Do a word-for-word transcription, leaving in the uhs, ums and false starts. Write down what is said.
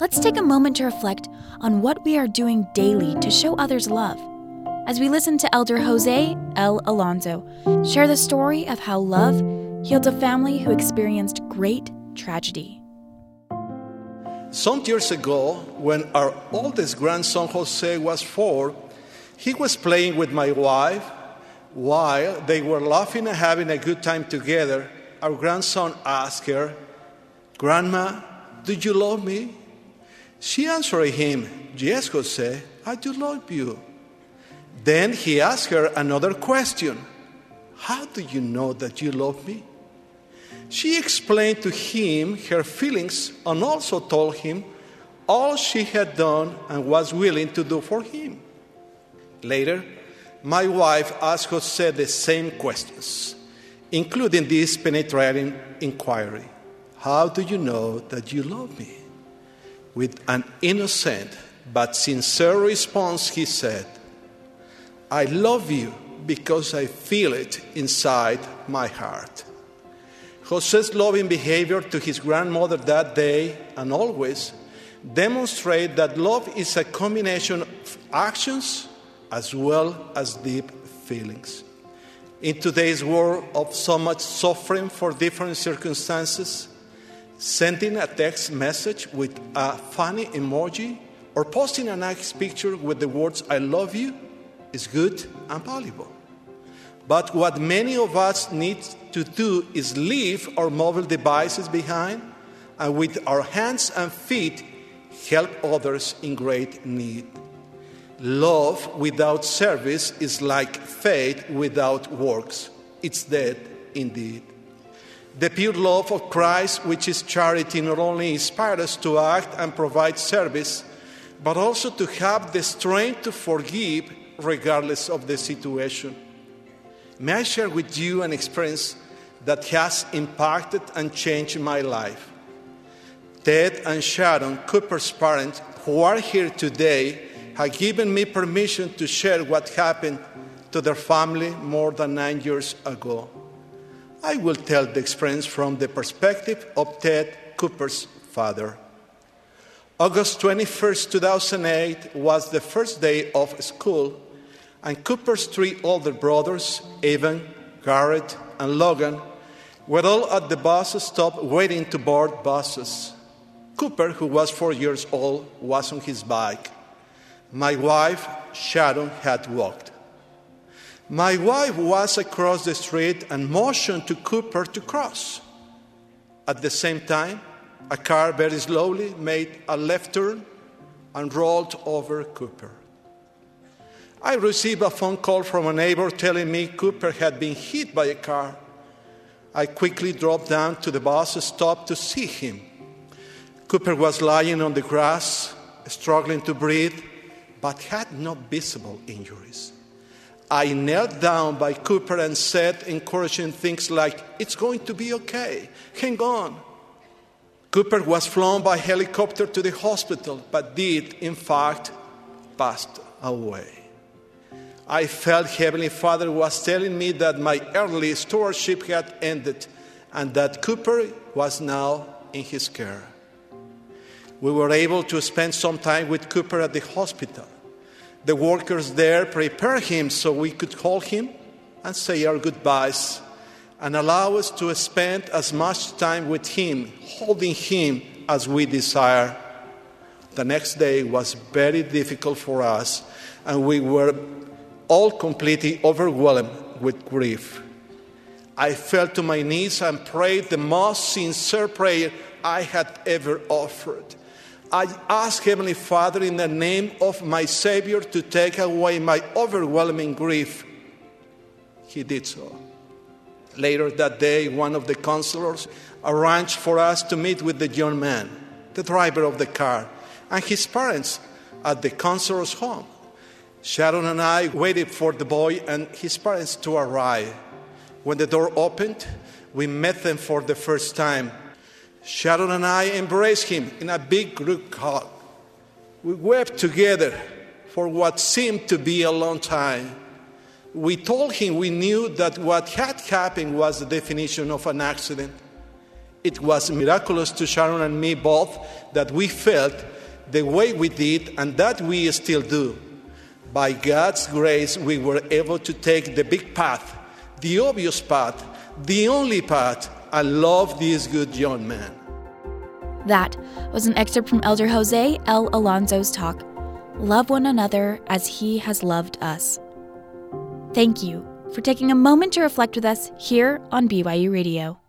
let's take a moment to reflect on what we are doing daily to show others love, as we listen to Elder Jose L. Alonso share the story of how love healed a family who experienced great tragedy. Some years ago, when our oldest grandson Jose was four, he was playing with my wife. While they were laughing and having a good time together, our grandson asked her, "Grandma, do you love me?" She answered him, "Yes, Jose, I do love you." Then he asked her another question, "How do you know that you love me?" She explained to him her feelings and also told him all she had done and was willing to do for him. Later, my wife asked Jose the same questions, including this penetrating inquiry, "How do you know that you love me?" With an innocent but sincere response, he said, "I love you because I feel it inside my heart." Jose's loving behavior to his grandmother that day and always demonstrates that love is a combination of actions as well as deep feelings. In today's world of so much suffering for different circumstances, sending a text message with a funny emoji or posting a nice picture with the words "I love you" is good and valuable. But what many of us need to do is leave our mobile devices behind and with our hands and feet help others in great need. Love without service is like faith without works. It's dead indeed. The pure love of Christ, which is charity, not only inspires us to act and provide service, but also to have the strength to forgive regardless of the situation. May I share with you an experience that has impacted and changed my life? Ted and Sharon Cooper's parents, who are here today, had given me permission to share what happened to their family more than nine years ago. I will tell the experience from the perspective of Ted Cooper's father. August twenty-first, two thousand eight was the first day of school, and Cooper's three older brothers, Evan, Garrett, and Logan, were all at the bus stop waiting to board buses. Cooper, who was four years old, was on his bike. My wife, Sharon, had walked. My wife was across the street and motioned to Cooper to cross. At the same time, a car very slowly made a left turn and rolled over Cooper. I received a phone call from a neighbor telling me Cooper had been hit by a car. I quickly dropped down to the bus stop to see him. Cooper was lying on the grass, struggling to breathe, but had no visible injuries. I knelt down by Cooper and said encouraging things like, "It's going to be okay. Hang on." Cooper was flown by helicopter to the hospital, but did, in fact, pass away. I felt Heavenly Father was telling me that my earthly stewardship had ended and that Cooper was now in his care. We were able to spend some time with Cooper at the hospital. The workers there prepared him so we could hold him and say our goodbyes and allow us to spend as much time with him, holding him as we desire. The next day was very difficult for us, and we were all completely overwhelmed with grief. I fell to my knees and prayed the most sincere prayer I had ever offered. I asked Heavenly Father in the name of my Savior to take away my overwhelming grief. He did so. Later that day, one of the counselors arranged for us to meet with the young man, the driver of the car, and his parents at the counselor's home. Sharon and I waited for the boy and his parents to arrive. When the door opened, we met them for the first time. Sharon and I embraced him in a big group hug. We wept together for what seemed to be a long time. We told him we knew that what had happened was the definition of an accident. It was miraculous to Sharon and me both that we felt the way we did and that we still do. By God's grace, we were able to take the big path, the obvious path, the only path. I love this good young man. That was an excerpt from Elder Jose L. Alonso's talk, Love One Another as He Has Loved Us. Thank you for taking a moment to reflect with us here on B Y U Radio.